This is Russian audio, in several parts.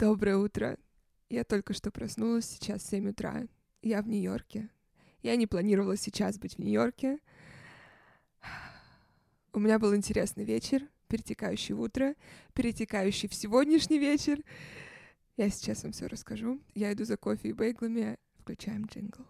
Доброе утро. Я только что проснулась, сейчас 7 утра. Я в Нью-Йорке. Я не планировала сейчас быть в Нью-Йорке. У меня был интересный вечер, перетекающий в утро, перетекающий в сегодняшний вечер. Я сейчас вам все расскажу. Я иду за кофе и бейглами. Включаем джингл.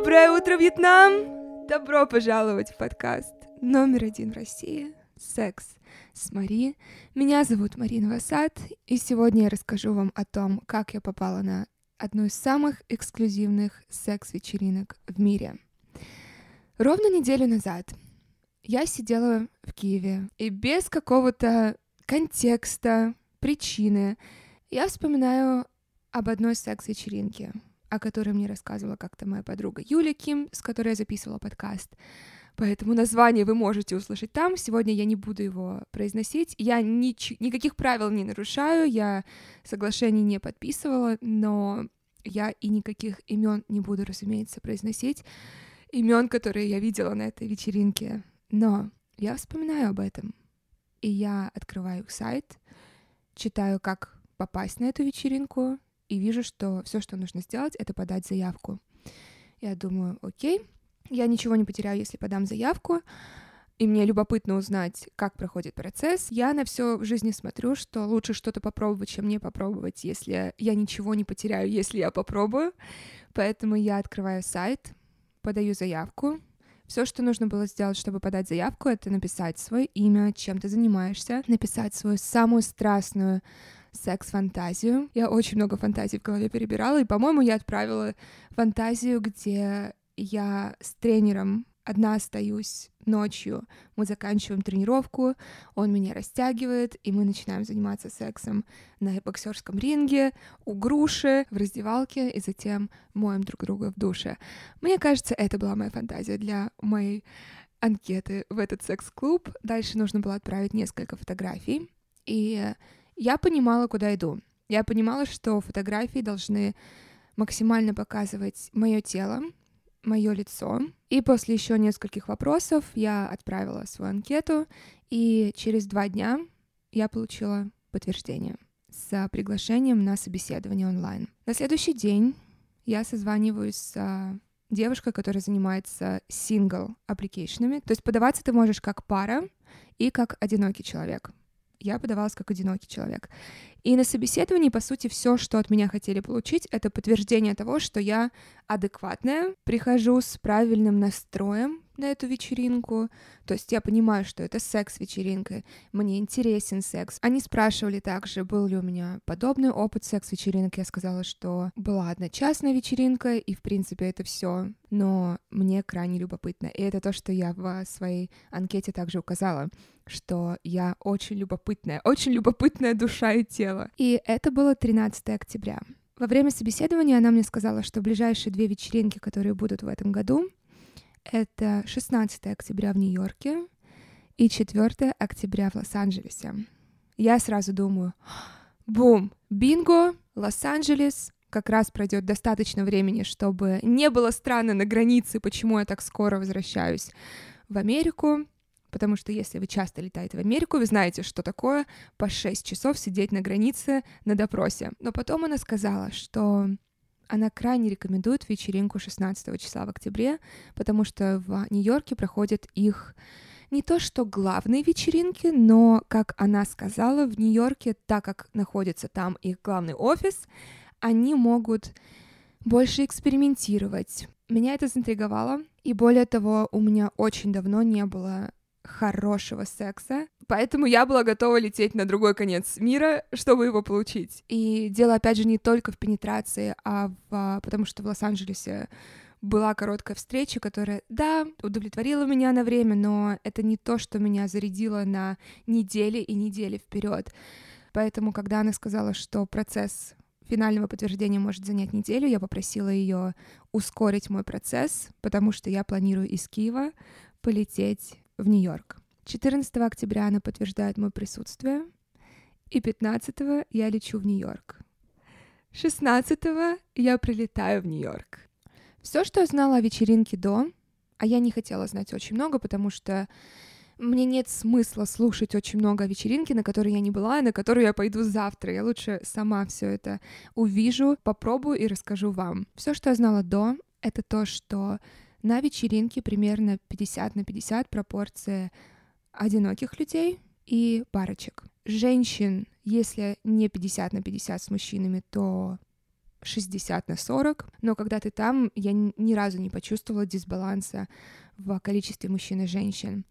Доброе утро, Вьетнам! Добро пожаловать в подкаст номер 1 в России «Секс с Мари». Меня зовут Мари Новосад, и сегодня я расскажу вам о том, как я попала на одну из самых эксклюзивных секс-вечеринок в мире. Ровно неделю назад я сидела в Киеве, и без какого-то контекста, причины, я вспоминаю об одной секс-вечеринке, о которой мне рассказывала как-то моя подруга Юля Ким, с которой я записывала подкаст. Поэтому название вы можете услышать там. Сегодня я не буду его произносить. Я никаких правил не нарушаю, я соглашений не подписывала, но я и никаких имен не буду, разумеется, произносить. Имен, которые я видела на этой вечеринке. Но я вспоминаю об этом. И я открываю сайт, читаю, как попасть на эту вечеринку, и вижу, что все, что нужно сделать, это подать заявку. Я думаю, окей, я ничего не потеряю, если подам заявку, и мне любопытно узнать, как проходит процесс. Я на все в жизни смотрю, что лучше что-то попробовать, чем не попробовать, если я ничего не потеряю, если я попробую. Поэтому я открываю сайт, подаю заявку. Все, что нужно было сделать, чтобы подать заявку, это написать свое имя, чем ты занимаешься, написать свою самую страстную секс-фантазию. Я очень много фантазий в голове перебирала, и, по-моему, я отправила фантазию, где я с тренером одна остаюсь ночью, мы заканчиваем тренировку, он меня растягивает, и мы начинаем заниматься сексом на боксерском ринге, у груши, в раздевалке, и затем моем друг друга в душе. Мне кажется, это была моя фантазия для моей анкеты в этот секс-клуб. Дальше нужно было отправить несколько фотографий, и я понимала, куда иду. Я понимала, что фотографии должны максимально показывать мое тело, мое лицо. И после еще нескольких вопросов я отправила свою анкету, и через 2 дня я получила подтверждение с приглашением на собеседование онлайн. На следующий день я созваниваюсь с девушкой, которая занимается сингл-аппликейшнами. То есть подаваться ты можешь как пара и как одинокий человек. Я подавалась как одинокий человек. И на собеседовании, по сути, все, что от меня хотели получить, это подтверждение того, что я адекватная, прихожу с правильным настроем на эту вечеринку, то есть я понимаю, что это секс-вечеринка, мне интересен секс. Они спрашивали также, был ли у меня подобный опыт секс-вечеринок. Я сказала, что была одна частная вечеринка, и, в принципе, это все, но мне крайне любопытно. И это то, что я в своей анкете также указала, что я очень любопытная душа и тело. И это было 13 октября. Во время собеседования она мне сказала, что ближайшие 2 вечеринки, которые будут в этом году, это 16 октября в Нью-Йорке и 4 октября в Лос-Анджелесе. Я сразу думаю, бум, бинго, Лос-Анджелес. Как раз пройдет достаточно времени, чтобы не было странно на границе, почему я так скоро возвращаюсь в Америку. Потому что если вы часто летаете в Америку, вы знаете, что такое по 6 часов сидеть на границе на допросе. Но потом она сказала, что она крайне рекомендует вечеринку 16 числа в октябре, потому что в Нью-Йорке проходят их не то что главные вечеринки, но, как она сказала, в Нью-Йорке, так как находится там их главный офис, они могут больше экспериментировать. Меня это заинтриговало, и более того, у меня очень давно не было хорошего секса, поэтому я была готова лететь на другой конец мира, чтобы его получить. И дело, опять же, не только в пенетрации, потому что в Лос-Анджелесе была короткая встреча, которая, да, удовлетворила меня на время, но это не то, что меня зарядило на недели и недели вперед. Поэтому, когда она сказала, что процесс финального подтверждения может занять неделю, я попросила ее ускорить мой процесс, потому что я планирую из Киева полететь в Нью-Йорк. 14 октября она подтверждает мое присутствие, и 15 я лечу в Нью-Йорк. 16 я прилетаю в Нью-Йорк. Все, что я знала о вечеринке до, а я не хотела знать очень много, потому что мне нет смысла слушать очень много о вечеринке, на которой я не была, и на которую я пойду завтра. Я лучше сама все это увижу, попробую и расскажу вам. Все, что я знала до, это то, что на вечеринке примерно 50/50 пропорции одиноких людей и парочек. Женщин, если не 50/50 с мужчинами, то 60/40, но когда ты там, я ни разу не почувствовала дисбаланса в количестве мужчин и женщин.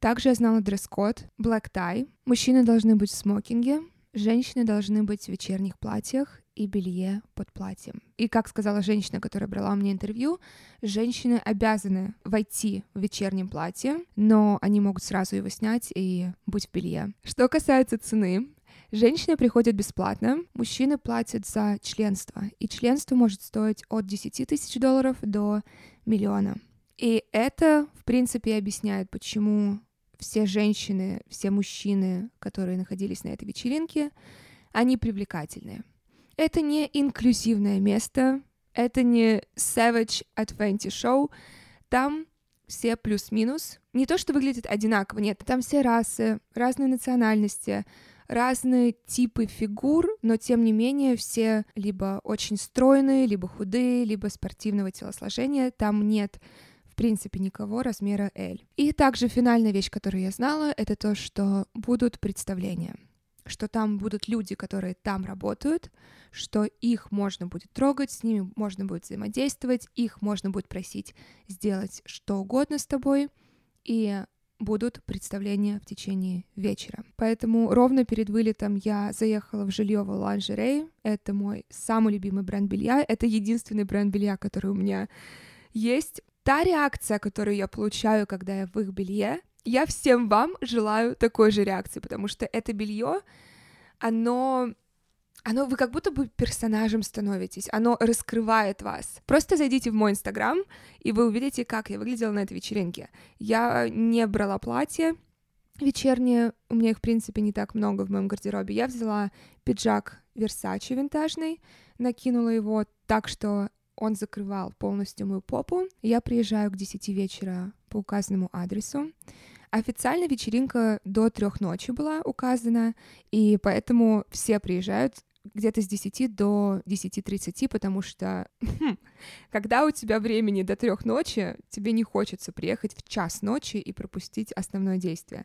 Также я знала дресс-код, black tie. Мужчины должны быть в смокинге, женщины должны быть в вечерних платьях и белье под платьем. И, как сказала женщина, которая брала у меня интервью, женщины обязаны войти в вечернем платье, но они могут сразу его снять и быть в белье. Что касается цены, женщины приходят бесплатно, мужчины платят за членство, и членство может стоить от $10,000 до $1,000,000. И это, в принципе, объясняет, почему все женщины, все мужчины, которые находились на этой вечеринке, они привлекательные. Это не инклюзивное место, это не Savage Adventure Show, там все плюс-минус. Не то, что выглядит одинаково, нет, там все расы, разные национальности, разные типы фигур, но тем не менее все либо очень стройные, либо худые, либо спортивного телосложения, там нет, в принципе, никого размера L. И также финальная вещь, которую я знала, это то, что будут представления, что там будут люди, которые там работают, что их можно будет трогать, с ними можно будет взаимодействовать, их можно будет просить сделать что угодно с тобой, и будут представления в течение вечера. Поэтому ровно перед вылетом я заехала в Жильё в лонжереи. Это мой самый любимый бренд белья. Это единственный бренд белья, который у меня есть. Та реакция, которую я получаю, когда я в их белье, я всем вам желаю такой же реакции, потому что это белье, оно вы как будто бы персонажем становитесь, оно раскрывает вас. Просто зайдите в мой инстаграм, и вы увидите, как я выглядела на этой вечеринке. Я не брала платье вечернее, у меня их, в принципе, не так много в моем гардеробе. Я взяла пиджак Versace винтажный, накинула его так, что он закрывал полностью мою попу. Я приезжаю к 10 вечера по указанному адресу. Официально вечеринка до 3 ночи была указана, и поэтому все приезжают где-то с 10 до 10:30, потому что когда у тебя времени до 3 ночи, тебе не хочется приехать в 1 ночи и пропустить основное действие.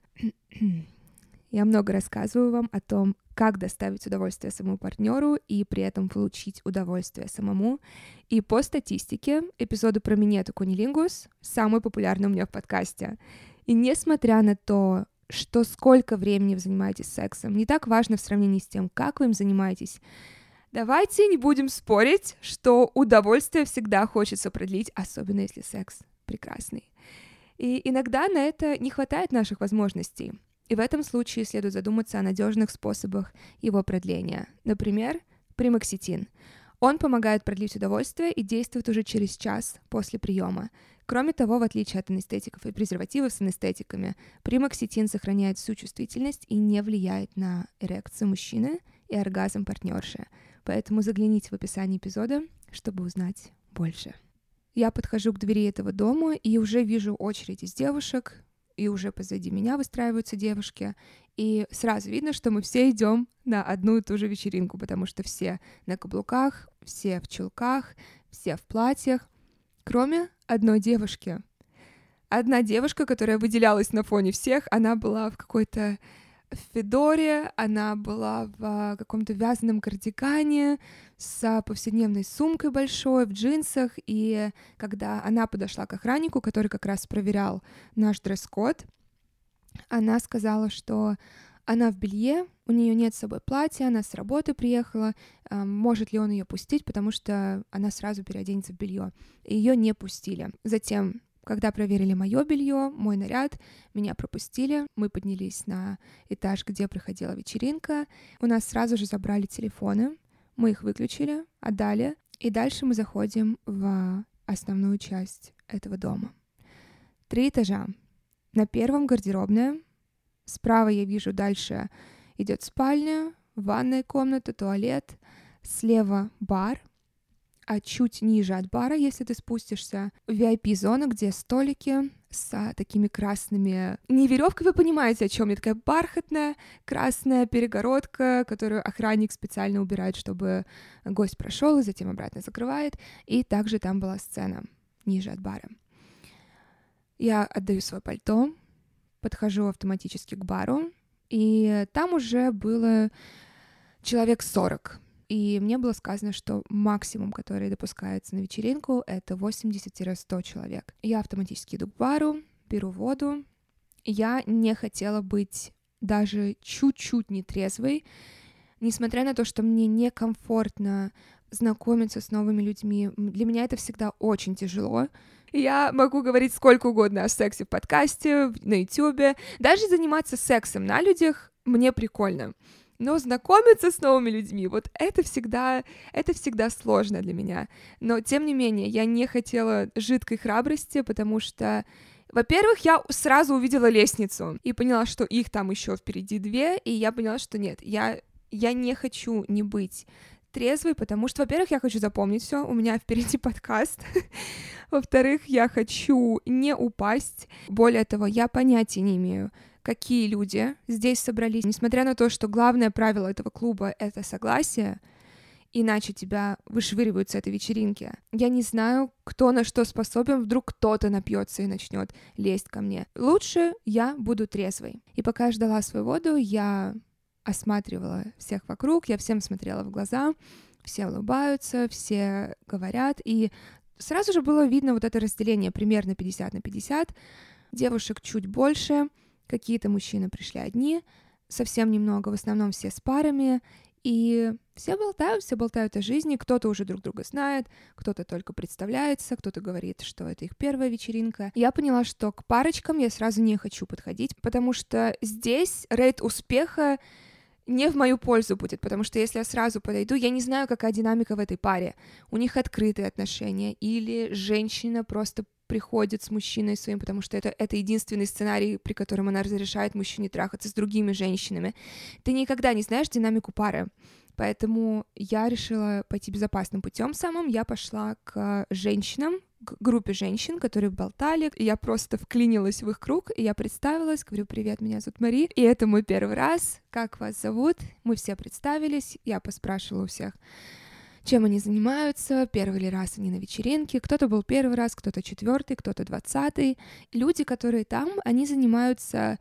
Я много рассказываю вам о том, как доставить удовольствие самому партнеру и при этом получить удовольствие самому. И по статистике эпизоды про минет и кунилингус самые популярные у меня в подкасте. И несмотря на то, что сколько времени вы занимаетесь сексом, не так важно в сравнении с тем, как вы им занимаетесь, давайте не будем спорить, что удовольствие всегда хочется продлить, особенно если секс прекрасный. И иногда на это не хватает наших возможностей. И в этом случае следует задуматься о надежных способах его продления. Например, примоксетин. Он помогает продлить удовольствие и действует уже через час после приема. Кроме того, в отличие от анестетиков и презервативов с анестетиками, примоксетин сохраняет всю чувствительность и не влияет на эрекцию мужчины и оргазм партнерши. Поэтому загляните в описание эпизода, чтобы узнать больше. Я подхожу к двери этого дома и уже вижу очередь из девушек, и уже позади меня выстраиваются девушки, и сразу видно, что мы все идем на одну и ту же вечеринку, потому что все на каблуках, все в чулках, все в платьях, кроме одной девушки. Одна девушка, которая выделялась на фоне всех, она была в какой-то федоре, она была в каком-то вязаном кардигане с повседневной сумкой большой, в джинсах, и когда она подошла к охраннику, который как раз проверял наш дресс-код, она сказала, что она в белье, у нее нет с собой платья, она с работы приехала, может ли он ее пустить, потому что она сразу переоденется в белье. Ее не пустили. Затем, когда проверили мое белье, мой наряд, меня пропустили, мы поднялись на этаж, где проходила вечеринка, у нас сразу же забрали телефоны, мы их выключили, отдали, и дальше мы заходим в основную часть этого дома. 3 этажа. На первом гардеробная, справа я вижу, дальше идет спальня, ванная комната, туалет, слева бар, а чуть ниже от бара, если ты спустишься, VIP-зона, где столики с такими красными... Не веревкой, вы понимаете, о чем я, такая бархатная красная перегородка, которую охранник специально убирает, чтобы гость прошел, и затем обратно закрывает. И также там была сцена ниже от бара. Я отдаю свое пальто, подхожу автоматически к бару, и там уже было человек 40. И мне было сказано, что максимум, который допускается на вечеринку, это 80-100 человек. Я автоматически иду к бару, беру воду. Я не хотела быть даже чуть-чуть нетрезвой, несмотря на то, что мне некомфортно знакомиться с новыми людьми. Для меня это всегда очень тяжело. Я могу говорить сколько угодно о сексе в подкасте, на ютюбе. Даже заниматься сексом на людях мне прикольно. Но знакомиться с новыми людьми, вот это всегда сложно для меня. Но, тем не менее, я не хотела жидкой храбрости, потому что, во-первых, я сразу увидела лестницу и поняла, что их там еще впереди две, и я поняла, что нет, я не хочу не быть трезвой, потому что, во-первых, я хочу запомнить все, у меня впереди подкаст, во-вторых, я хочу не упасть, более того, я понятия не имею, какие люди здесь собрались. Несмотря на то, что главное правило этого клуба — это согласие, иначе тебя вышвыривают с этой вечеринки. Я не знаю, кто на что способен, вдруг кто-то напьется и начнет лезть ко мне. Лучше я буду трезвой. И пока я ждала свою воду, я осматривала всех вокруг, я всем смотрела в глаза, все улыбаются, все говорят, и сразу же было видно вот это разделение примерно 50/50, девушек чуть больше, какие-то мужчины пришли одни, совсем немного, в основном все с парами, и все болтают о жизни, кто-то уже друг друга знает, кто-то только представляется, кто-то говорит, что это их первая вечеринка. Я поняла, что к парочкам я сразу не хочу подходить, потому что здесь рейд успеха не в мою пользу будет, потому что если я сразу подойду, я не знаю, какая динамика в этой паре. У них открытые отношения, или женщина просто приходит с мужчиной своим, потому что это единственный сценарий, при котором она разрешает мужчине трахаться с другими женщинами. Ты никогда не знаешь динамику пары, поэтому я решила пойти безопасным путем самым. Я пошла к женщинам, к группе женщин, которые болтали, и я просто вклинилась в их круг, и я представилась, говорю: «Привет, меня зовут Мари, и это мой первый раз, как вас зовут?» Мы все представились, я поспрашивала у всех, чем они занимаются, первый ли раз они на вечеринке, кто-то был первый раз, кто-то четвертый, кто-то 20-й. Люди, которые там, они занимаются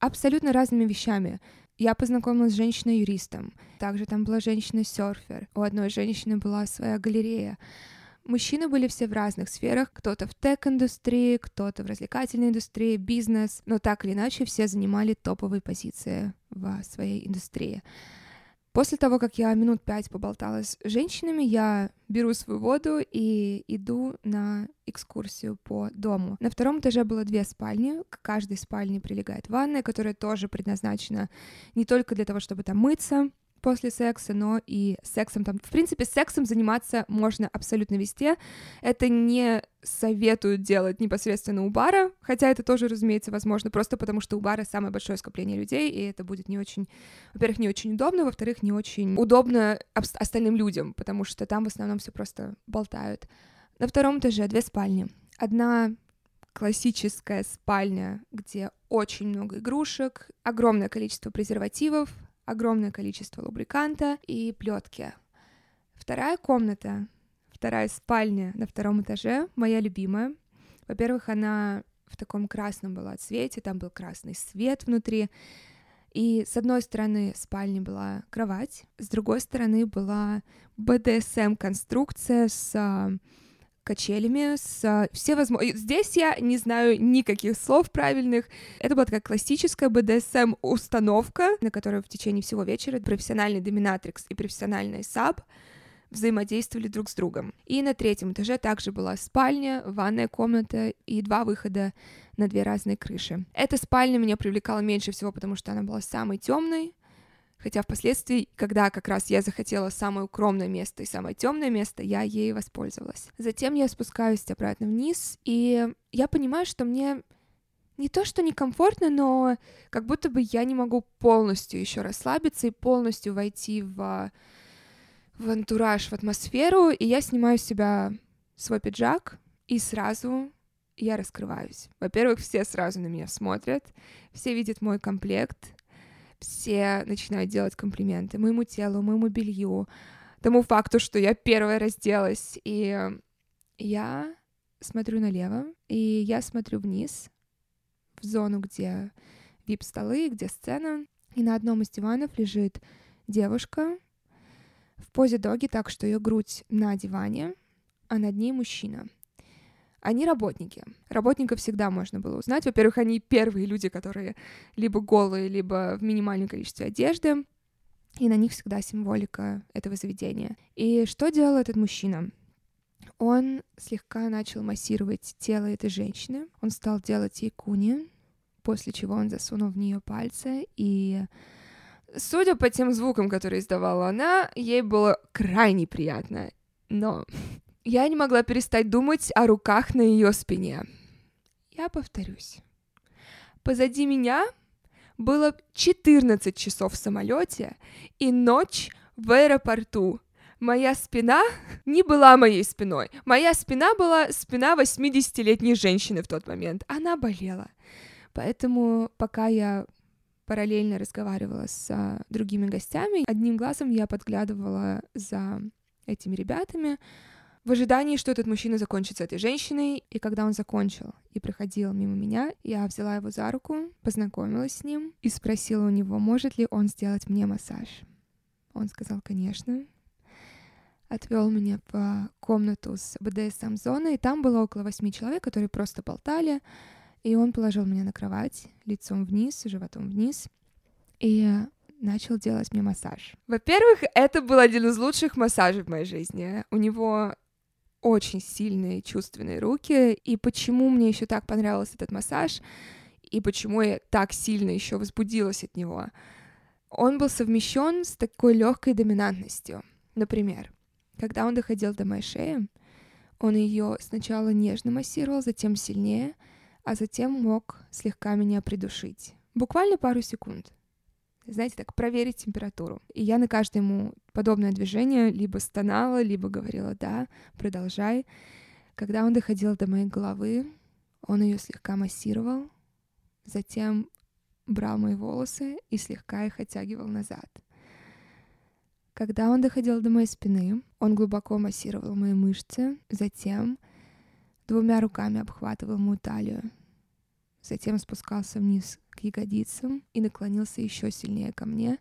абсолютно разными вещами. Я познакомилась с женщиной-юристом, также там была женщина-серфер, у одной женщины была своя галерея. Мужчины были все в разных сферах, кто-то в тек-индустрии, кто-то в развлекательной индустрии, бизнес, но так или иначе все занимали топовые позиции в своей индустрии. После того, как я минут 5 поболтала с женщинами, я беру свою воду и иду на экскурсию по дому. На втором этаже было 2 спальни, к каждой спальне прилегает ванная, которая тоже предназначена не только для того, чтобы там мыться после секса, но и сексом там. В принципе, сексом заниматься можно абсолютно везде. Это не советуют делать непосредственно у бара, хотя это тоже, разумеется, возможно, просто потому что у бара самое большое скопление людей, и это будет не очень, во-первых, не очень удобно, во-вторых, не очень удобно остальным людям, потому что там в основном все просто болтают. На втором этаже 2 спальни. Одна классическая спальня, где очень много игрушек, огромное количество презервативов, огромное количество лубриканта и плетки. Вторая комната, вторая спальня на втором этаже, моя любимая. Во-первых, она в таком красном была цвете, там был красный свет внутри. И с одной стороны спальни была кровать, с другой стороны была BDSM-конструкция с качелями, с всевозможными... Здесь я не знаю никаких слов правильных. Это была такая классическая BDSM-установка, на которой в течение всего вечера профессиональный доминатрикс и профессиональный саб взаимодействовали друг с другом. И на третьем этаже также была спальня, ванная комната и 2 выхода на 2 разные крыши. Эта спальня меня привлекала меньше всего, потому что она была самой темной. Хотя впоследствии, когда как раз я захотела самое укромное место и самое темное место, я ей воспользовалась. Затем я спускаюсь обратно вниз, и я понимаю, что мне не то что некомфортно, но как будто бы я не могу полностью еще расслабиться и полностью войти в в антураж, в атмосферу, и я снимаю с себя свой пиджак, и сразу я раскрываюсь. Во-первых, все сразу на меня смотрят, все видят мой комплект, все начинают делать комплименты моему телу, моему белью, тому факту, что я первая разделась, и я смотрю налево, и я смотрю вниз, в зону, где вип-столы, где сцена, и на одном из диванов лежит девушка в позе доги, так что ее грудь на диване, а над ней мужчина. Они работники. Работников всегда можно было узнать. Во-первых, они первые люди, которые либо голые, либо в минимальном количестве одежды, и на них всегда символика этого заведения. И что делал этот мужчина? Он слегка начал массировать тело этой женщины. Он стал делать ей куни, после чего он засунул в нее пальцы, и, судя по тем звукам, которые издавала она, ей было крайне приятно. Но я не могла перестать думать о руках на ее спине. Я повторюсь. Позади меня было 14 часов в самолете и ночь в аэропорту. Моя спина не была моей спиной. Моя спина была спина 80-летней женщины в тот момент. Она болела. Поэтому пока я параллельно разговаривала с другими гостями, одним глазом я подглядывала за этими ребятами в ожидании, что этот мужчина закончит с этой женщиной. И когда он закончил и проходил мимо меня, я взяла его за руку, познакомилась с ним и спросила у него, может ли он сделать мне массаж. Он сказал, конечно. Отвел меня по комнату с БДСМ-зоной, и там было около 8 человек, которые просто болтали, и он положил меня на кровать, лицом вниз, животом вниз, и начал делать мне массаж. Во-первых, это был один из лучших массажей в моей жизни. У него очень сильные чувственные руки, и почему мне еще так понравился этот массаж, и почему я так сильно еще возбудилась от него, он был совмещен с такой легкой доминантностью. Например, когда он доходил до моей шеи, он ее сначала нежно массировал, затем сильнее, а затем мог слегка меня придушить. Буквально пару секунд. Знаете, так проверить температуру. И я на каждое ему подобное движение либо стонала, либо говорила «да, продолжай». Когда он доходил до моей головы, он ее слегка массировал, затем брал мои волосы и слегка их оттягивал назад. Когда он доходил до моей спины, он глубоко массировал мои мышцы, затем двумя руками обхватывал мою талию, затем спускался вниз к ягодицам и наклонился еще сильнее ко мне,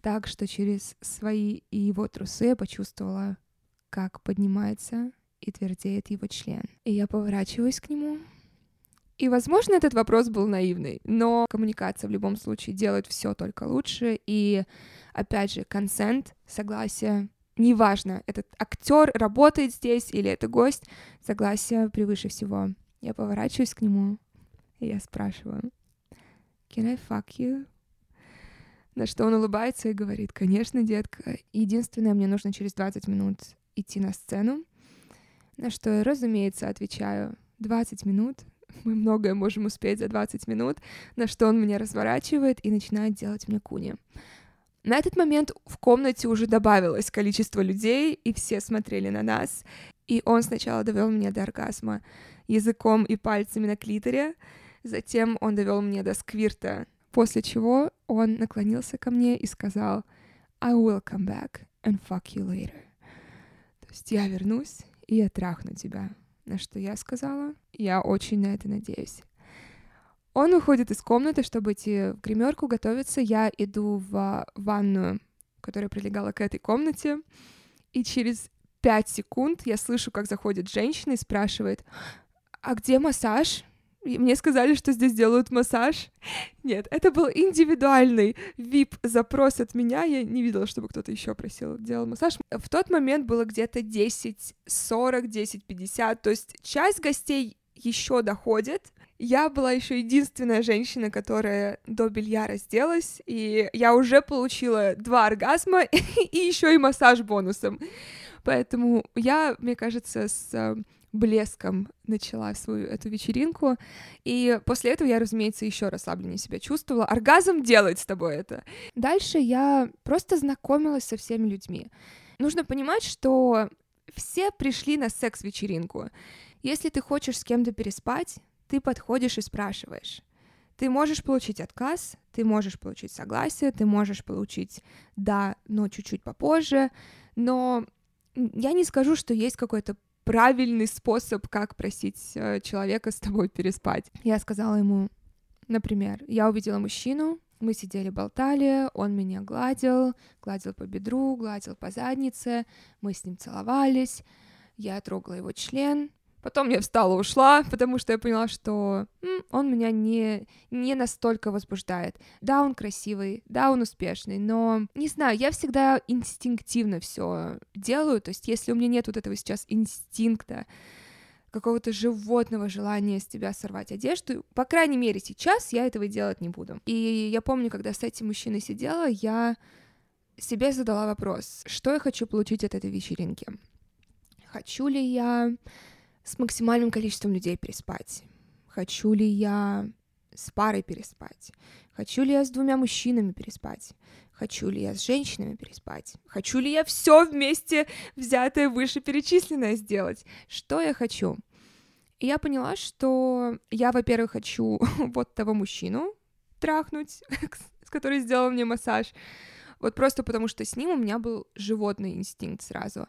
так что через свои и его трусы я почувствовала, как поднимается и твердеет его член. И я поворачиваюсь к нему. И, возможно, этот вопрос был наивный, но коммуникация в любом случае делает все только лучше. И, опять же, консент, согласие, неважно, этот актер работает здесь или это гость, согласие превыше всего. Я поворачиваюсь к нему, и я спрашиваю, can I fuck you? На что он улыбается и говорит, конечно, детка, единственное, мне нужно через 20 минут идти на сцену. На что я, разумеется, отвечаю, 20 минут. Мы многое можем успеть за 20 минут, на что он меня разворачивает и начинает делать мне куни. На этот момент в комнате уже добавилось количество людей, и все смотрели на нас. И он сначала довел меня до оргазма языком и пальцами на клиторе, затем он довел меня до сквирта, после чего он наклонился ко мне и сказал «I will come back and fuck you later». То есть я вернусь, и я трахну тебя. На что я сказала, я очень на это надеюсь. Он уходит из комнаты, чтобы идти в гримерку, готовиться. Я иду в ванную, которая прилегала к этой комнате, и через 5 секунд я слышу, как заходит женщина и спрашивает, а где массаж? И мне сказали, что здесь делают массаж. Нет, это был индивидуальный VIP-запрос от меня. Я не видела, чтобы кто-то еще просил, делал массаж. В тот момент было где-то 10:40, 10:50. То есть часть гостей еще доходит. Я была еще единственная женщина, которая до белья разделась. И я уже получила 2 оргазма и еще и массаж бонусом. Поэтому я, мне кажется, с блеском начала свою эту вечеринку, и после этого я, разумеется, еще расслабленнее себя чувствовала. Оргазм делает с тобой это. Дальше я просто знакомилась со всеми людьми. нужно понимать, что все пришли на секс-вечеринку. Если ты хочешь с кем-то переспать, ты подходишь и спрашиваешь. Ты можешь получить отказ, ты можешь получить согласие, ты можешь получить «да, но чуть-чуть попозже», но я не скажу, что есть какой-то правильный способ, как просить человека с тобой переспать. Я сказала ему, например, я увидела мужчину, мы сидели, болтали, он меня гладил, гладил по бедру, гладил по заднице, мы с ним целовались, я трогала его член, потом я встала, ушла, потому что я поняла, что он меня не настолько возбуждает. Да, он красивый, да, он успешный, но, не знаю, я всегда инстинктивно все делаю, то есть если у меня нет вот этого сейчас инстинкта, какого-то животного желания с тебя сорвать одежду, по крайней мере сейчас я этого делать не буду. И я помню, когда с этим мужчиной сидела, я себе задала вопрос, что я хочу получить от этой вечеринки? Хочу ли я с максимальным количеством людей переспать? Хочу ли я с парой переспать? Хочу ли я с двумя мужчинами переспать? Хочу ли я с женщинами переспать? Хочу ли я все вместе взятое вышеперечисленное сделать? Что я хочу? И я поняла, что я, во-первых, хочу вот того мужчину трахнуть, который сделал мне массаж, вот просто потому что с ним у меня был животный инстинкт сразу.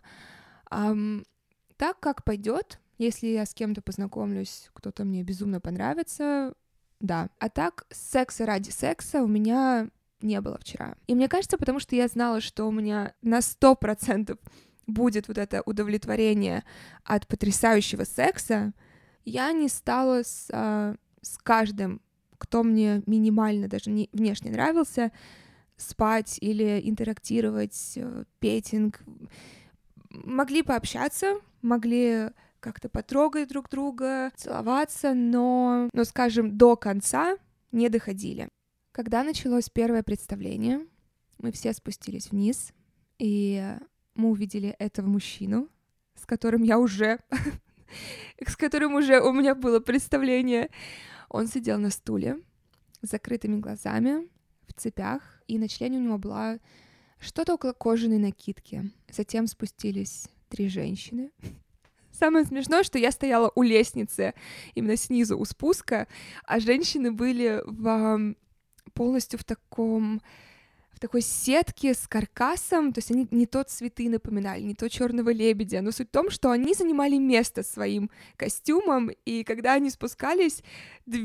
Так как пойдет. Если я с кем-то познакомлюсь, кто-то мне безумно понравится, да. А так, секса ради секса у меня не было вчера. И мне кажется, потому что я знала, что у меня на 100% будет вот это удовлетворение от потрясающего секса, я не стала с каждым, кто мне минимально даже внешне нравился, спать или интерактировать, петинг. Могли пообщаться, могли как-то потрогать друг друга, целоваться, но, скажем, до конца не доходили. Когда началось первое представление, мы все спустились вниз, и мы увидели этого мужчину, с которым уже у меня было представление. Он сидел на стуле с закрытыми глазами, в цепях, и на члене у него была что-то около кожаной накидки. Затем спустились 3 женщины. Самое смешное, что я стояла у лестницы, именно снизу у спуска, а женщины были полностью в такой сетке с каркасом, то есть они не то цветы напоминали, не то черного лебедя, но суть в том, что они занимали место своим костюмом, и когда они спускались, 2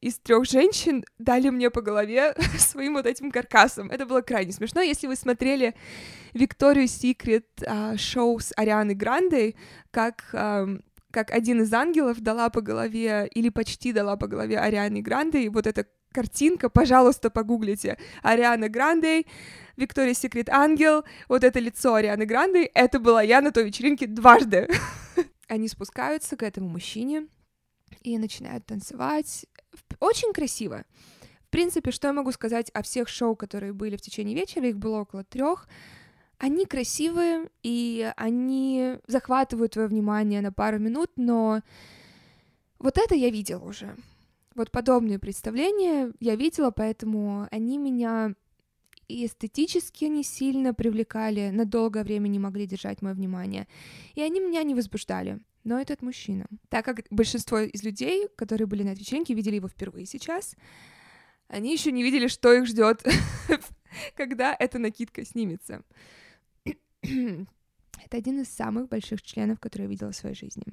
из 3 женщин дали мне по голове своим вот этим каркасом. Это было крайне смешно. Если вы смотрели Victoria's Secret шоу с Арианой Грандой, как один из ангелов дала по голове, или почти дала по голове Ариане Гранде, и вот это картинка, пожалуйста, погуглите. Ариана Гранде, Victoria's Secret Ангел, вот это лицо Арианы Гранде, это была я на той вечеринке 2 раза. Они спускаются к этому мужчине и начинают танцевать. Очень красиво. В принципе, что я могу сказать о всех шоу, которые были в течение вечера, их было около 3. Они красивые, и они захватывают твое внимание на пару минут, но вот это я видела уже. Вот подобные представления я видела, поэтому они меня и эстетически не сильно привлекали, на долгое время не могли держать мое внимание, и они меня не возбуждали. Но этот мужчина, так как большинство из людей, которые были на этой вечеринке, видели его впервые сейчас, они еще не видели, что их ждет, когда эта накидка снимется. Это один из самых больших членов, которые я видела в своей жизни.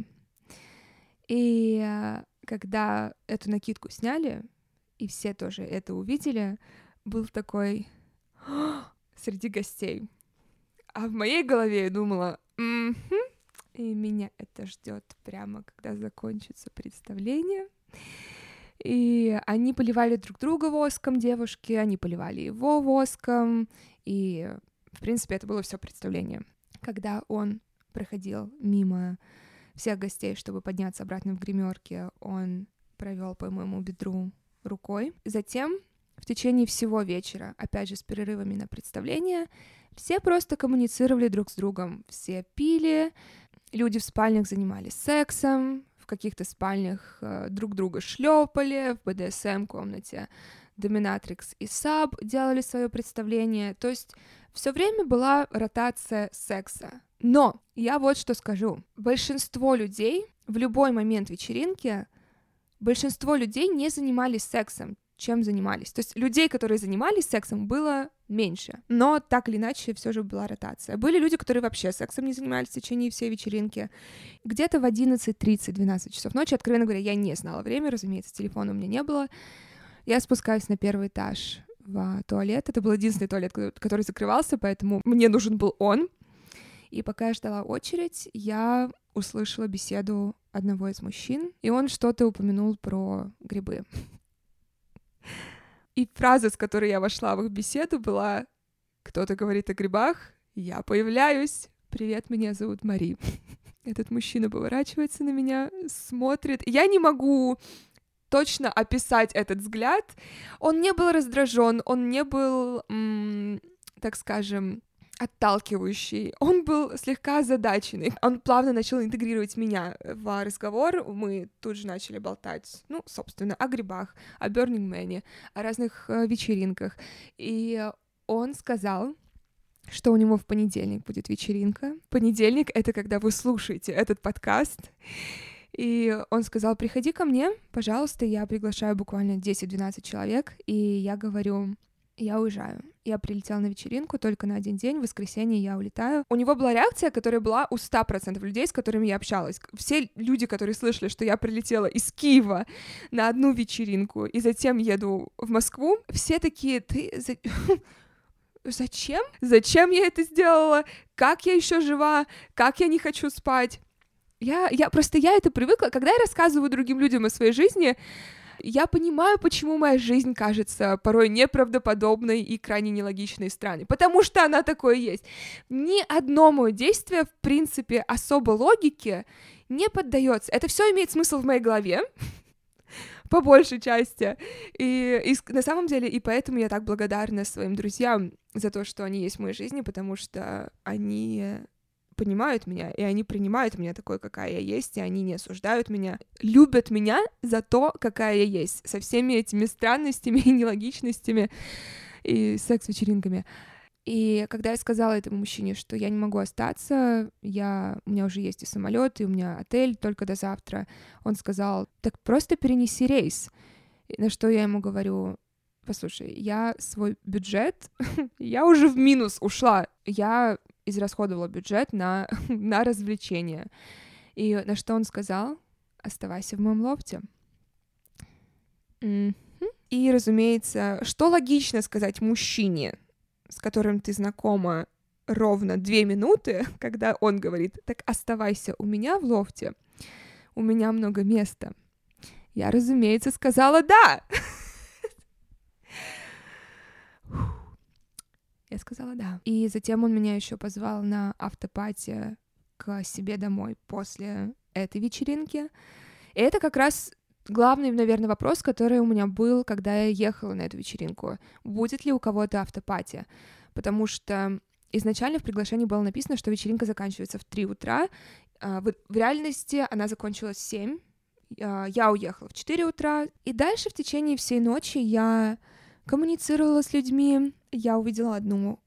И когда эту накидку сняли, и все тоже это увидели, был такой среди гостей. А в моей голове я думала, и меня это ждет прямо, когда закончится представление. И они поливали друг друга воском, девушки, они поливали его воском, и, в принципе, это было все представление. Когда он проходил мимо всех гостей, чтобы подняться обратно в гримерке, он провел по моему бедру рукой. Затем в течение всего вечера, опять же с перерывами на представление, все просто коммуницировали друг с другом, все пили, люди в спальнях занимались сексом, в каких-то спальнях друг друга шлепали, в БДСМ-комнате доминатрикс и саб делали свое представление, то есть все время была ротация секса. Но я вот что скажу. Большинство людей в любой момент вечеринки, большинство людей не занимались сексом, чем занимались. То есть людей, которые занимались сексом, было меньше. Но так или иначе все же была ротация. Были люди, которые вообще сексом не занимались в течение всей вечеринки. Где-то в 11:30-12 часов ночи, откровенно говоря, я не знала время, разумеется, телефона у меня не было. Я спускаюсь на первый этаж в туалет. Это был единственный туалет, который закрывался, поэтому мне нужен был он. И пока я ждала очередь, я услышала беседу одного из мужчин, и он что-то упомянул про грибы. И фраза, с которой я вошла в их беседу, была: «Кто-то говорит о грибах, я появляюсь. Привет, меня зовут Мари». Этот мужчина поворачивается на меня, смотрит. Я не могу точно описать этот взгляд. Он не был раздражен, он не был, так скажем, отталкивающий. Он был слегка озадаченный. Он плавно начал интегрировать меня в разговор. Мы тут же начали болтать, ну, собственно, о грибах, о Burning Man, о разных вечеринках. И он сказал, что у него в понедельник будет вечеринка. Понедельник — это когда вы слушаете этот подкаст. И он сказал: приходи ко мне, пожалуйста, я приглашаю буквально 10-12 человек. И я говорю: я уезжаю. Я прилетела на вечеринку только на один день, в воскресенье я улетаю. У него была реакция, которая была у 100% людей, с которыми я общалась. Все люди, которые слышали, что я прилетела из Киева на одну вечеринку и затем еду в Москву, все такие: ты... Зачем? Зачем я это сделала? Как я еще жива? Как я не хочу спать? Я это привыкла. Когда я рассказываю другим людям о своей жизни, я понимаю, почему моя жизнь кажется порой неправдоподобной и крайне нелогичной и странной, потому что она такое есть. Ни одно мое действие, в принципе, особо логике не поддается. Это все имеет смысл в моей голове, по большей части, и на самом деле, и поэтому я так благодарна своим друзьям за то, что они есть в моей жизни, потому что они... понимают меня, и они принимают меня такой, какая я есть, и они не осуждают меня, любят меня за то, какая я есть, со всеми этими странностями и нелогичностями, и секс-вечеринками. И когда я сказала этому мужчине, что я не могу остаться, у меня уже есть и самолет, и у меня отель только до завтра, он сказал: так просто перенеси рейс. На что я ему говорю: послушай, я свой бюджет, я уже в минус ушла, я израсходовала бюджет на развлечения. И на что он сказал: оставайся в моем лофте. И, разумеется, что логично сказать мужчине, с которым ты знакома ровно 2 минуты, когда он говорит: так оставайся у меня в лофте, у меня много места. Я, разумеется, сказала да. Я сказала да. И затем он меня еще позвал на автопати к себе домой после этой вечеринки. И это как раз главный, наверное, вопрос, который у меня был, когда я ехала на эту вечеринку. Будет ли у кого-то автопати? Потому что изначально в приглашении было написано, что вечеринка заканчивается в 3 утра. В реальности она закончилась в 7. Я уехала в 4 утра. И дальше в течение всей ночи я коммуницировала с людьми. Я увидела одну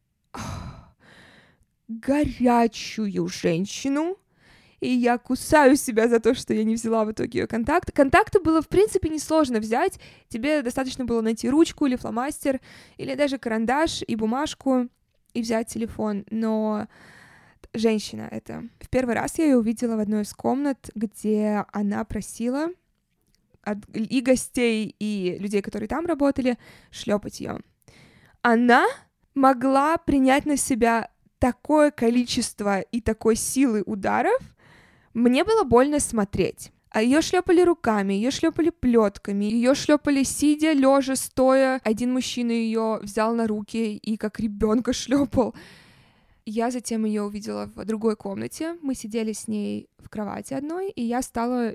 горячую женщину, и я кусаю себя за то, что я не взяла в итоге ее контакт. Контакты было, в принципе, несложно взять. Тебе достаточно было найти ручку или фломастер, или даже карандаш и бумажку, и взять телефон. Но женщина эта... В первый раз я ее увидела в одной из комнат, где она просила и гостей, и людей, которые там работали, шлепать ее. Она могла принять на себя такое количество и такой силы ударов, мне было больно смотреть. А ее шлепали руками, ее шлепали плетками, ее шлепали сидя, лежа, стоя. Один мужчина ее взял на руки и как ребенка шлепал. Я затем ее увидела в другой комнате. Мы сидели с ней в кровати одной, и я стала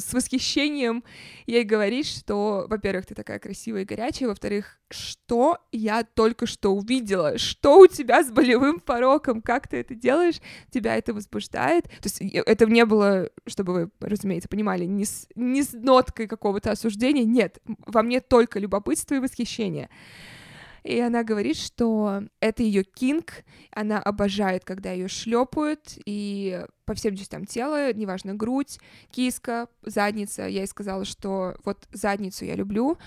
с восхищением ей говорить, что, во-первых, ты такая красивая и горячая, во-вторых, что я только что увидела, что у тебя с болевым пороком, как ты это делаешь, тебя это возбуждает. То есть это не было, чтобы вы, разумеется, понимали, не с ноткой какого-то осуждения, нет, во мне только любопытство и восхищение. И она говорит, что это ее кинг, она обожает, когда ее шлепают, и по всем частям тела, неважно, грудь, киска, задница. Я ей сказала, что вот задницу я люблю.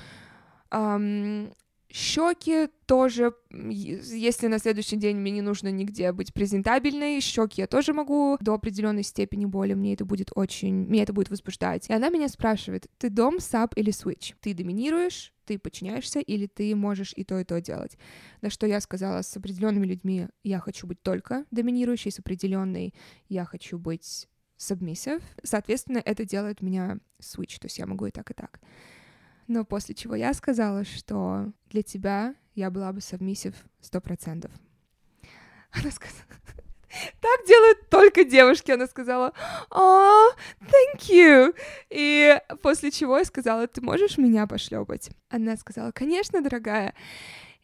Щеки тоже, если на следующий день мне не нужно нигде быть презентабельной, щеки я тоже могу, до определенной степени боли меня это будет возбуждать. И она меня спрашивает: ты дом, саб или свитч? Ты доминируешь, ты подчиняешься, или ты можешь и то делать? На что я сказала: с определенными людьми я хочу быть только доминирующей, с определенной я хочу быть сабмиссив. Соответственно, это делает меня свитч, то есть я могу и так, и так. Но после чего я сказала, что для тебя я была бы сабмиссив 100%. Она сказала: так делают только девушки. Она сказала: о, thank you. И после чего я сказала: ты можешь меня пошлепать? Она сказала: конечно, дорогая.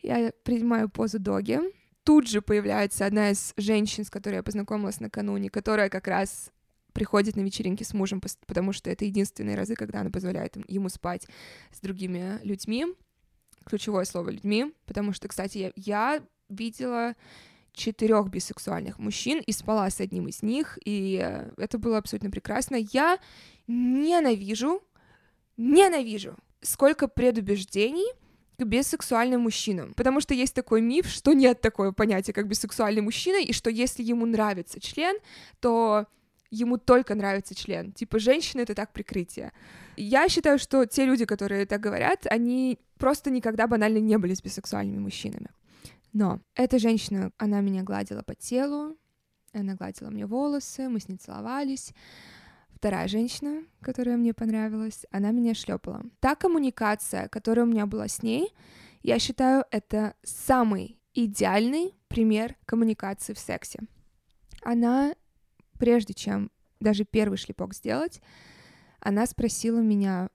Я принимаю позу доги. Тут же появляется одна из женщин, с которой я познакомилась накануне, которая как раз приходит на вечеринки с мужем, потому что это единственные разы, когда она позволяет ему спать с другими людьми. Ключевое слово — людьми, потому что, кстати, я видела 4 бисексуальных мужчин и спала с одним из них, и это было абсолютно прекрасно. Я ненавижу, сколько предубеждений к бисексуальным мужчинам, потому что есть такой миф, что нет такого понятия, как бисексуальный мужчина, и что если ему нравится член, то ему только нравится член. Типа, женщины — это так прикрытие. Я считаю, что те люди, которые так говорят, они просто никогда банально не были с бисексуальными мужчинами. Но эта женщина, она меня гладила по телу, она гладила мне волосы, мы с ней целовались. Вторая женщина, которая мне понравилась, она меня шлепала. Та коммуникация, которая у меня была с ней, я считаю, это самый идеальный пример коммуникации в сексе. Она, прежде чем даже первый шлепок сделать, она спросила меня,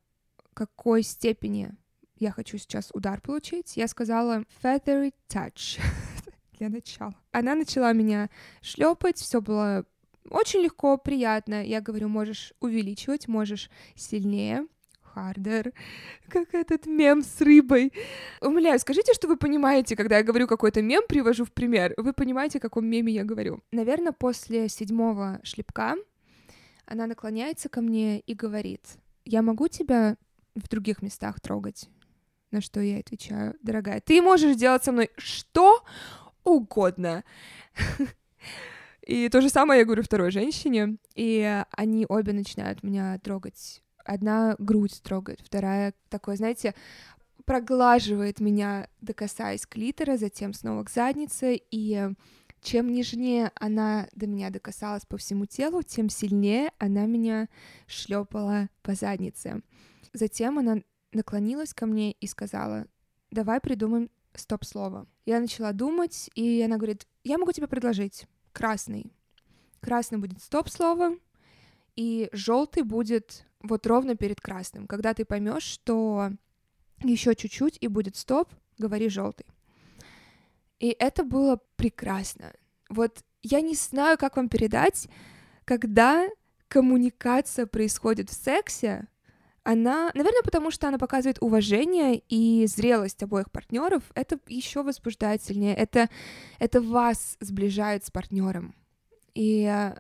какой степени я хочу сейчас удар получить. Я сказала: feathery touch для начала. Она начала меня шлепать, все было очень легко, приятно. Я говорю: можешь увеличивать, можешь сильнее. Harder, как этот мем с рыбой. Умоляю, скажите, что вы понимаете, когда я говорю какой-то мем, привожу в пример, вы понимаете, о каком меме я говорю. Наверное, после 7-го шлепка она наклоняется ко мне и говорит: я могу тебя в других местах трогать? На что я отвечаю: дорогая, ты можешь делать со мной что угодно. И то же самое я говорю второй женщине, и они обе начинают меня трогать. Одна грудь трогает, вторая такое, знаете, проглаживает меня, докасаясь клитора, затем снова к заднице, и чем нежнее она до меня докасалась по всему телу, тем сильнее она меня шлепала по заднице. Затем она наклонилась ко мне и сказала: давай придумаем стоп-слово. Я начала думать, и она говорит: я могу тебе предложить красный. Красный будет стоп-слово, и желтый будет вот ровно перед красным. Когда ты поймешь, что еще чуть-чуть и будет стоп, говори желтый. И это было прекрасно. Вот я не знаю, как вам передать, когда коммуникация происходит в сексе, она, наверное, потому что она показывает уважение и зрелость обоих партнеров, это еще возбуждает сильнее, это вас сближает с партнером. И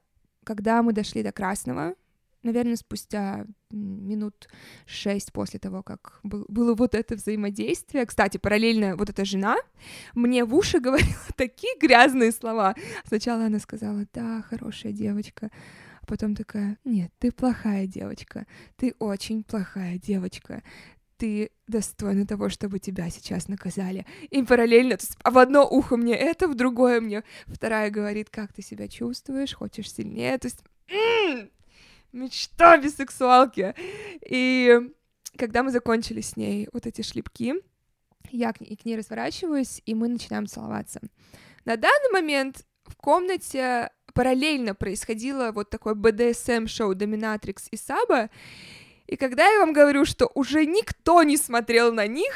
когда мы дошли до красного, наверное, спустя минут 6 после того, как было вот это взаимодействие. Кстати, параллельно вот эта жена мне в уши говорила такие грязные слова. Сначала она сказала: да, хорошая девочка. А потом такая: нет, ты плохая девочка. Ты очень плохая девочка. Ты достойна того, чтобы тебя сейчас наказали. И параллельно, то есть в одно ухо мне это, в другое мне вторая говорит: как ты себя чувствуешь, хочешь сильнее. То есть мечта бисексуалки. И когда мы закончили с ней вот эти шлепки, я к ней разворачиваюсь, и мы начинаем целоваться. На данный момент в комнате параллельно происходило вот такое BDSM-шоу «Доминатрикс» и «Саба», И когда я вам говорю, что уже никто не смотрел на них,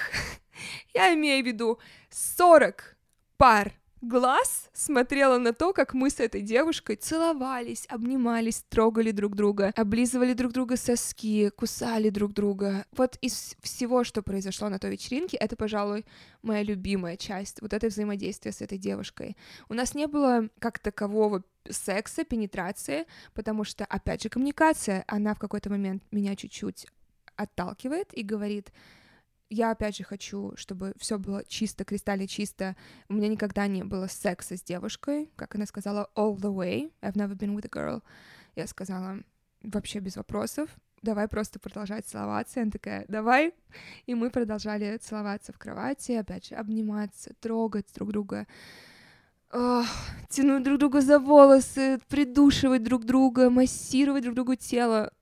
я имею в виду 40 пар глаз смотрела на то, как мы с этой девушкой целовались, обнимались, трогали друг друга, облизывали друг друга соски, кусали друг друга. Вот из всего, что произошло на той вечеринке, это, пожалуй, моя любимая часть, вот это взаимодействие с этой девушкой. У нас не было как такового секса, пенетрации, потому что, опять же, коммуникация, она в какой-то момент меня чуть-чуть отталкивает и говорит... Я, опять же, хочу, чтобы все было чисто, кристально чисто. У меня никогда не было секса с девушкой. Как она сказала, all the way. I've never been with a girl. Я сказала, вообще без вопросов. Давай просто продолжать целоваться. И она такая, давай. И мы продолжали целоваться в кровати, опять же, обниматься, трогать друг друга. Ох, тянуть друг друга за волосы, придушивать друг друга, массировать друг другу тело.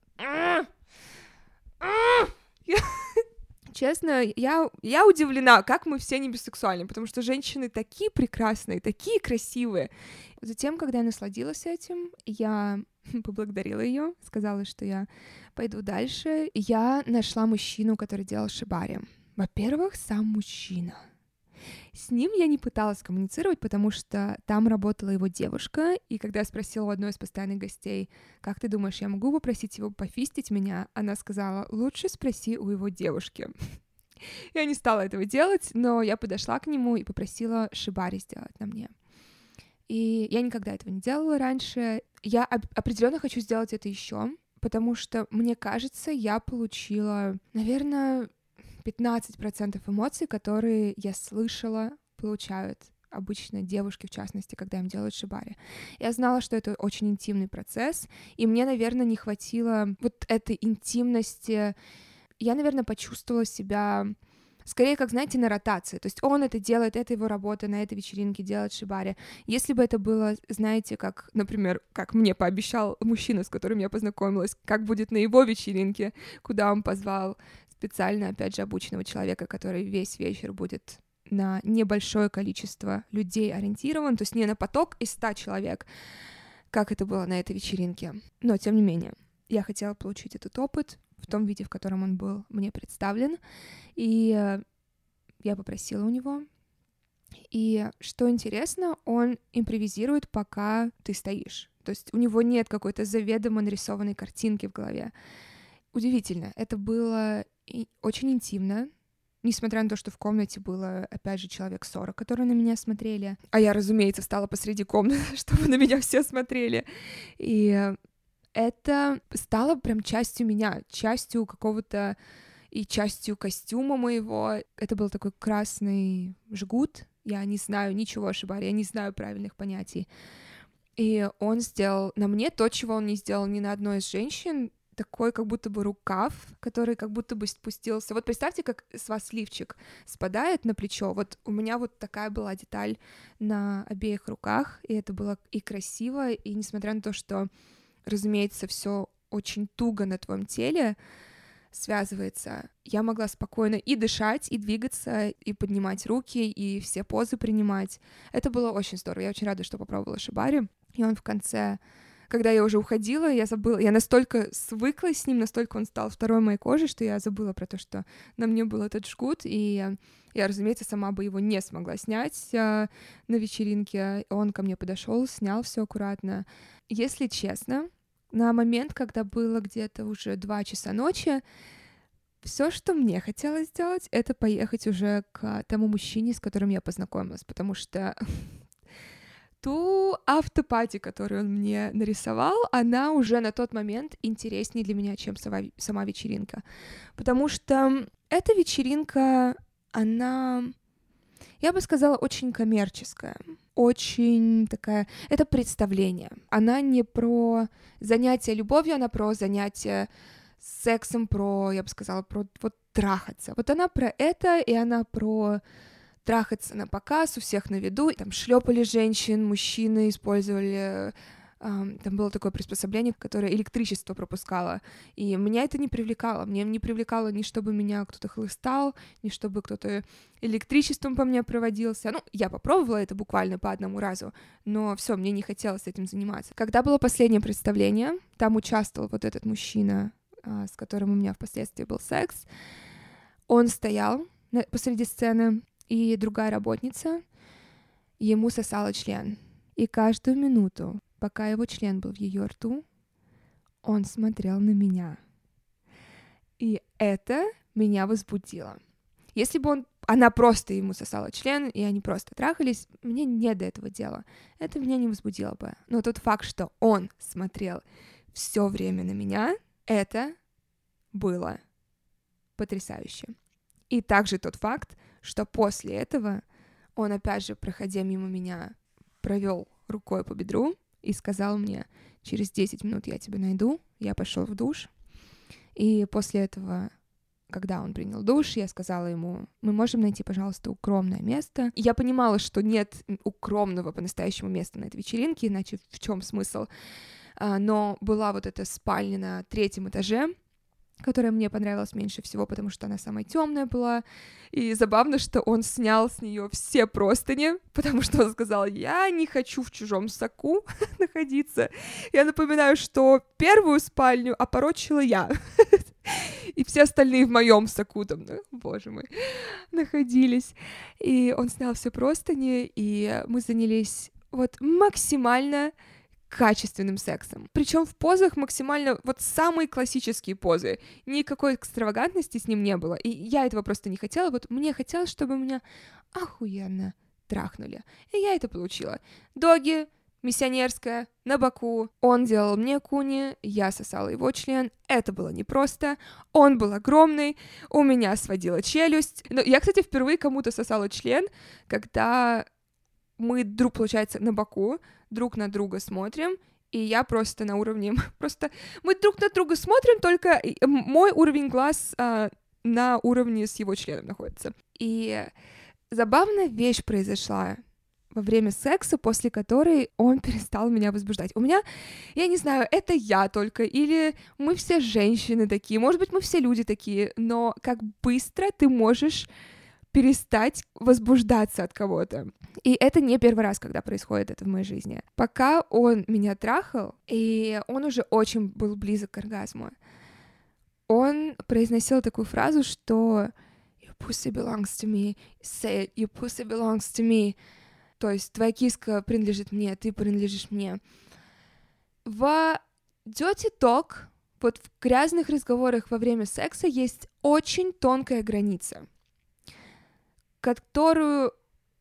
Честно, я удивлена, как мы все не бисексуальны, потому что женщины такие прекрасные, такие красивые. Затем, когда я насладилась этим, я поблагодарила ее, сказала, что я пойду дальше. Я нашла мужчину, который делал шибари. Во-первых, сам мужчина. С ним я не пыталась коммуницировать, потому что там работала его девушка, и когда я спросила у одной из постоянных гостей, как ты думаешь, я могу попросить его пофистить меня, она сказала, лучше спроси у его девушки. Я не стала этого делать, но я подошла к нему и попросила шибари сделать на мне. И я никогда этого не делала раньше. Я определенно хочу сделать это еще, потому что, мне кажется, я получила, наверное, 15% эмоций, которые я слышала, получают обычно девушки, в частности, когда им делают шибари. Я знала, что это очень интимный процесс, и мне, наверное, не хватило вот этой интимности. Я, наверное, почувствовала себя скорее, как, знаете, на ротации. То есть он это делает, это его работа, на этой вечеринке делает шибари. Если бы это было, знаете, как, например, как мне пообещал мужчина, с которым я познакомилась, как будет на его вечеринке, куда он позвал специально, опять же, обученного человека, который весь вечер будет на небольшое количество людей ориентирован, то есть не на поток из 100 человек, как это было на этой вечеринке. Но, тем не менее, я хотела получить этот опыт в том виде, в котором он был мне представлен, и я попросила у него. И, что интересно, он импровизирует, пока ты стоишь. То есть у него нет какой-то заведомо нарисованной картинки в голове. Удивительно, это было очень интимно, несмотря на то, что в комнате было, опять же, человек 40, которые на меня смотрели. А я, разумеется, встала посреди комнаты, чтобы на меня все смотрели. И это стало прям частью меня, частью какого-то и частью костюма моего. Это был такой красный жгут. Я не знаю ничего о шибари, я не знаю правильных понятий. И он сделал на мне то, чего он не сделал ни на одной из женщин, такой как будто бы рукав, который как будто бы спустился. Вот представьте, как с вас лифчик спадает на плечо. Вот у меня вот такая была деталь на обеих руках, и это было и красиво, и несмотря на то, что, разумеется, все очень туго на твоем теле связывается, я могла спокойно и дышать, и двигаться, и поднимать руки, и все позы принимать. Это было очень здорово. Я очень рада, что попробовала шибари. И он в конце... Когда я уже уходила, я забыла, я настолько свыклась с ним, настолько он стал второй моей кожей, что я забыла про то, что на мне был этот жгут, и я, разумеется, сама бы его не смогла снять на вечеринке. Он ко мне подошел, снял все аккуратно. Если честно, на момент, когда было где-то уже 2 часа ночи, все, что мне хотелось сделать, это поехать уже к тому мужчине, с которым я познакомилась, потому что... ту автопати, которую он мне нарисовал, она уже на тот момент интереснее для меня, чем сама вечеринка. Потому что эта вечеринка, она, я бы сказала, очень коммерческая, очень такая... Это представление. Она не про занятие любовью, она про занятие сексом, про, я бы сказала, про вот трахаться. Вот она про это, и она про... трахаться на показ, у всех на виду, там шлепали женщин, мужчины использовали, там было такое приспособление, которое электричество пропускало, и меня это не привлекало, мне не привлекало ни чтобы меня кто-то хлыстал, ни чтобы кто-то электричеством по мне проводился, ну, я попробовала это буквально по одному разу, но все, мне не хотелось этим заниматься. Когда было последнее представление, там участвовал вот этот мужчина, с которым у меня впоследствии был секс, он стоял посреди сцены, и другая работница ему сосала член. И каждую минуту, пока его член был в ее рту, он смотрел на меня. И это меня возбудило. Если бы она просто ему сосала член, и они просто трахались, мне не до этого дела. Это меня не возбудило бы. Но тот факт, что он смотрел все время на меня, это было потрясающе. И также тот факт, что после этого он, опять же, проходя мимо меня, провел рукой по бедру и сказал мне: через 10 минут я тебя найду. Я пошел в душ. И после этого, когда он принял душ, я сказала ему: мы можем найти, пожалуйста, укромное место. Я понимала, что нет укромного по-настоящему места на этой вечеринке, иначе в чем смысл? Но была вот эта спальня на 3-м этаже, которая мне понравилась меньше всего, потому что она самая темная была. И забавно, что он снял с нее все простыни, потому что он сказал: я не хочу в чужом соку находиться. Я напоминаю, что первую спальню опорочила я. И все остальные в моем соку там, ну, боже мой, находились. И он снял все простыни, и мы занялись вот максимально качественным сексом. Причем в позах максимально вот самые классические позы. Никакой экстравагантности с ним не было. И я этого просто не хотела. Вот мне хотелось, чтобы меня охуенно трахнули. И я это получила. Доги, миссионерская, на боку. Он делал мне куни, я сосала его член. Это было непросто. Он был огромный, у меня сводила челюсть. Но я, кстати, впервые кому-то сосала член, когда мы друг, получается, на боку, друг на друга смотрим, и я просто на уровне... Просто мы друг на друга смотрим, только мой уровень глаз на уровне с его членом находится. И забавная вещь произошла во время секса, после которой он перестал меня возбуждать. У меня, я не знаю, это я только, или мы все женщины такие, может быть, мы все люди такие, но как быстро ты можешь перестать возбуждаться от кого-то. И это не первый раз, когда происходит это в моей жизни. Пока он меня трахал, и он уже очень был близок к оргазму, он произносил такую фразу, что «Your pussy belongs to me, say it, your pussy belongs to me». То есть твоя киска принадлежит мне, ты принадлежишь мне. В dirty talk, вот в грязных разговорах во время секса, есть очень тонкая граница, которую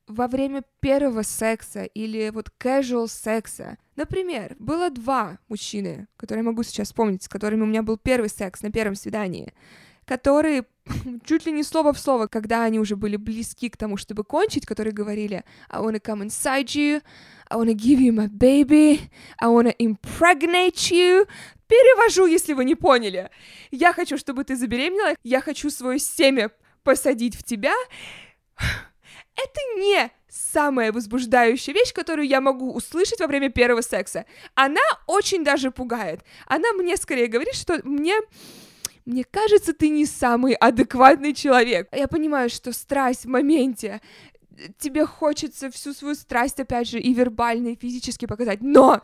во время первого секса или вот casual секса, например, было 2 мужчины, которые я могу сейчас вспомнить, с которыми у меня был первый секс на первом свидании, которые чуть ли не слово в слово, когда они уже были близки к тому, чтобы кончить, которые говорили «I wanna come inside you», «I wanna give you my baby», «I wanna impregnate you». Перевожу, если вы не поняли. Я хочу, чтобы ты забеременела, я хочу свое семя посадить в тебя. Это не самая возбуждающая вещь, которую я могу услышать во время первого секса. Она очень даже пугает. Она мне скорее говорит, что мне кажется, ты не самый адекватный человек. Я понимаю, что страсть в моменте, тебе хочется всю свою страсть, опять же, и вербально, и физически показать, но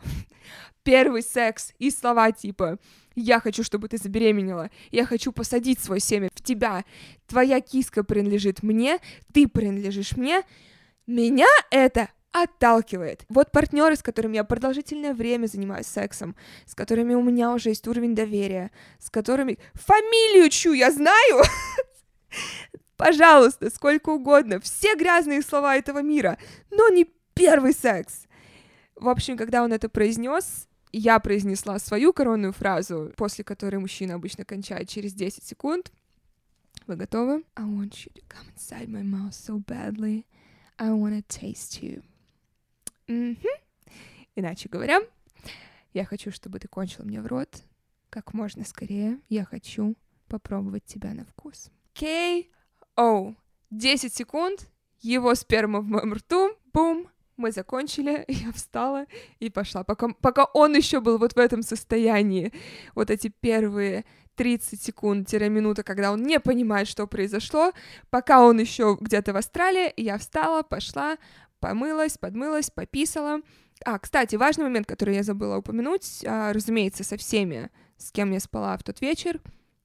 первый секс и слова типа «я хочу, чтобы ты забеременела», «я хочу посадить свое семя в тебя», «твоя киска принадлежит мне», «ты принадлежишь мне», меня это отталкивает. Вот партнеры, с которыми я продолжительное время занимаюсь сексом, с которыми у меня уже есть уровень доверия, с которыми... Фамилию чью я знаю... Пожалуйста, сколько угодно, все грязные слова этого мира, но не первый секс. В общем, когда он это произнес, я произнесла свою коронную фразу, после которой мужчина обычно кончает через 10 секунд. Вы готовы? I want you to come inside my mouth so badly. I wanna taste you. Иначе говоря, я хочу, чтобы ты кончил мне в рот как можно скорее. Я хочу попробовать тебя на вкус. Окей? 10 секунд, его сперма в моем рту, бум, мы закончили, я встала и пошла. Пока он еще был вот в этом состоянии, вот эти первые 30 секунд-минута, когда он не понимает, что произошло, пока он еще где-то в астрале, я встала, пошла, помылась, подмылась, пописала. Кстати, важный момент, который я забыла упомянуть, разумеется, со всеми с кем я спала в тот вечер,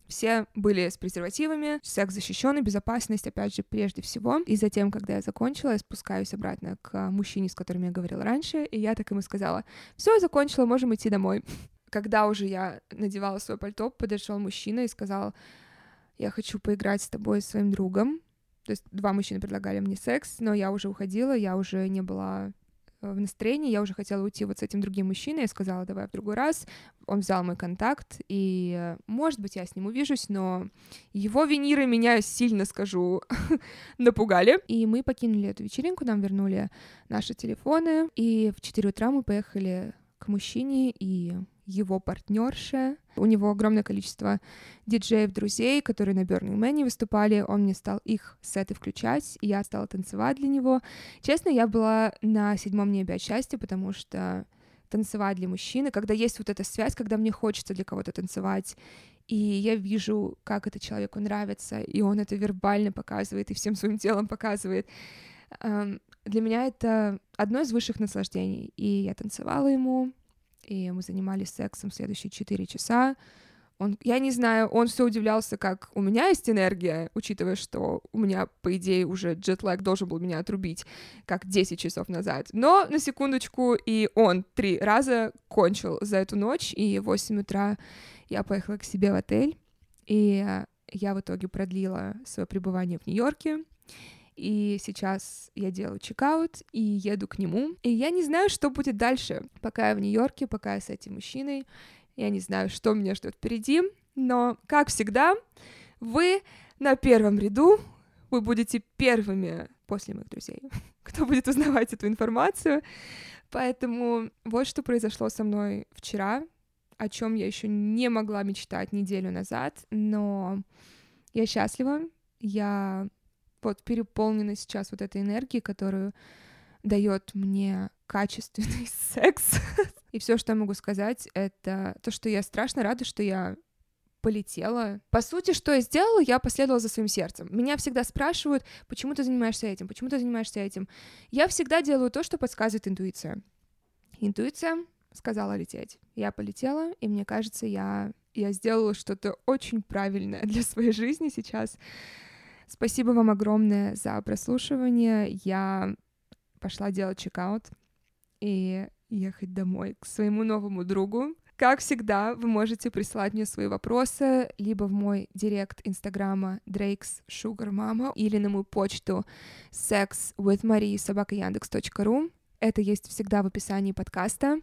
все были с презервативами, секс защищенный, безопасность, опять же, прежде всего. И затем, когда я закончила, я спускаюсь обратно к мужчине, с которым я говорила раньше, и я так ему сказала: «Все, я закончила, можем идти домой». Когда уже я надевала свое пальто, подошел мужчина и сказал: «Я хочу поиграть с тобой и своим другом». То есть 2 мужчины предлагали мне секс, но я уже уходила, я уже не была в настроении, я уже хотела уйти вот с этим другим мужчиной, я сказала: «Давай в другой раз». Он взял мой контакт, и, может быть, я с ним увижусь, но его виниры меня, сильно скажу, напугали. И мы покинули эту вечеринку, нам вернули наши телефоны, и в 4 утра мы поехали к мужчине и его партнерше. У него огромное количество диджеев-друзей, которые на Burning Man выступали. Он мне стал их сеты включать, и я стала танцевать для него. Честно, я была на 7 небе от счастья, потому что танцевать для мужчины, когда есть вот эта связь, когда мне хочется для кого-то танцевать, и я вижу, как это человеку нравится, и он это вербально показывает, и всем своим телом показывает. Для меня это одно из высших наслаждений. И я танцевала ему, и мы занимались сексом следующие 4 часа. Я не знаю, он все удивлялся, как у меня есть энергия, учитывая, что у меня, по идее, уже джетлаг должен был меня отрубить, как 10 часов назад. Но, на секундочку, и он 3 раза кончил за эту ночь, и в 8 утра я поехала к себе в отель, и я в итоге продлила свое пребывание в Нью-Йорке. И сейчас я делаю чекаут и еду к нему. И я не знаю, что будет дальше. Пока я в Нью-Йорке, пока я с этим мужчиной, я не знаю, что меня ждет впереди. Но, как всегда, вы на первом ряду, вы будете первыми после моих друзей, кто будет узнавать эту информацию. Поэтому вот что произошло со мной вчера, о чем я еще не могла мечтать неделю назад. Но я счастлива, я... Вот переполнена сейчас вот этой энергией, которую дает мне качественный секс. И все, что я могу сказать, это то, что я страшно рада, что я полетела. По сути, что я сделала, я последовала за своим сердцем. Меня всегда спрашивают: почему ты занимаешься этим, почему ты занимаешься этим? Я всегда делаю то, что подсказывает интуиция. Интуиция сказала лететь. Я полетела, и мне кажется, я сделала что-то очень правильное для своей жизни сейчас. Спасибо вам огромное за прослушивание. Я пошла делать чекаут и ехать домой к своему новому другу. Как всегда, вы можете присылать мне свои вопросы либо в мой директ инстаграма drakessugarmama, или на мою почту sexwithmarie@yandex.ru. Это есть всегда в описании подкаста.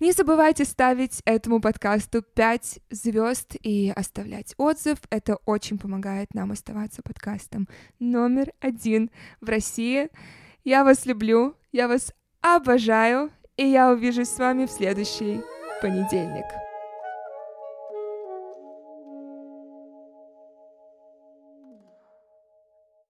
Не забывайте ставить этому подкасту 5 звезд и оставлять отзыв. Это очень помогает нам оставаться подкастом номер 1 в России. Я вас люблю, я вас обожаю, и я увижусь с вами в следующий понедельник.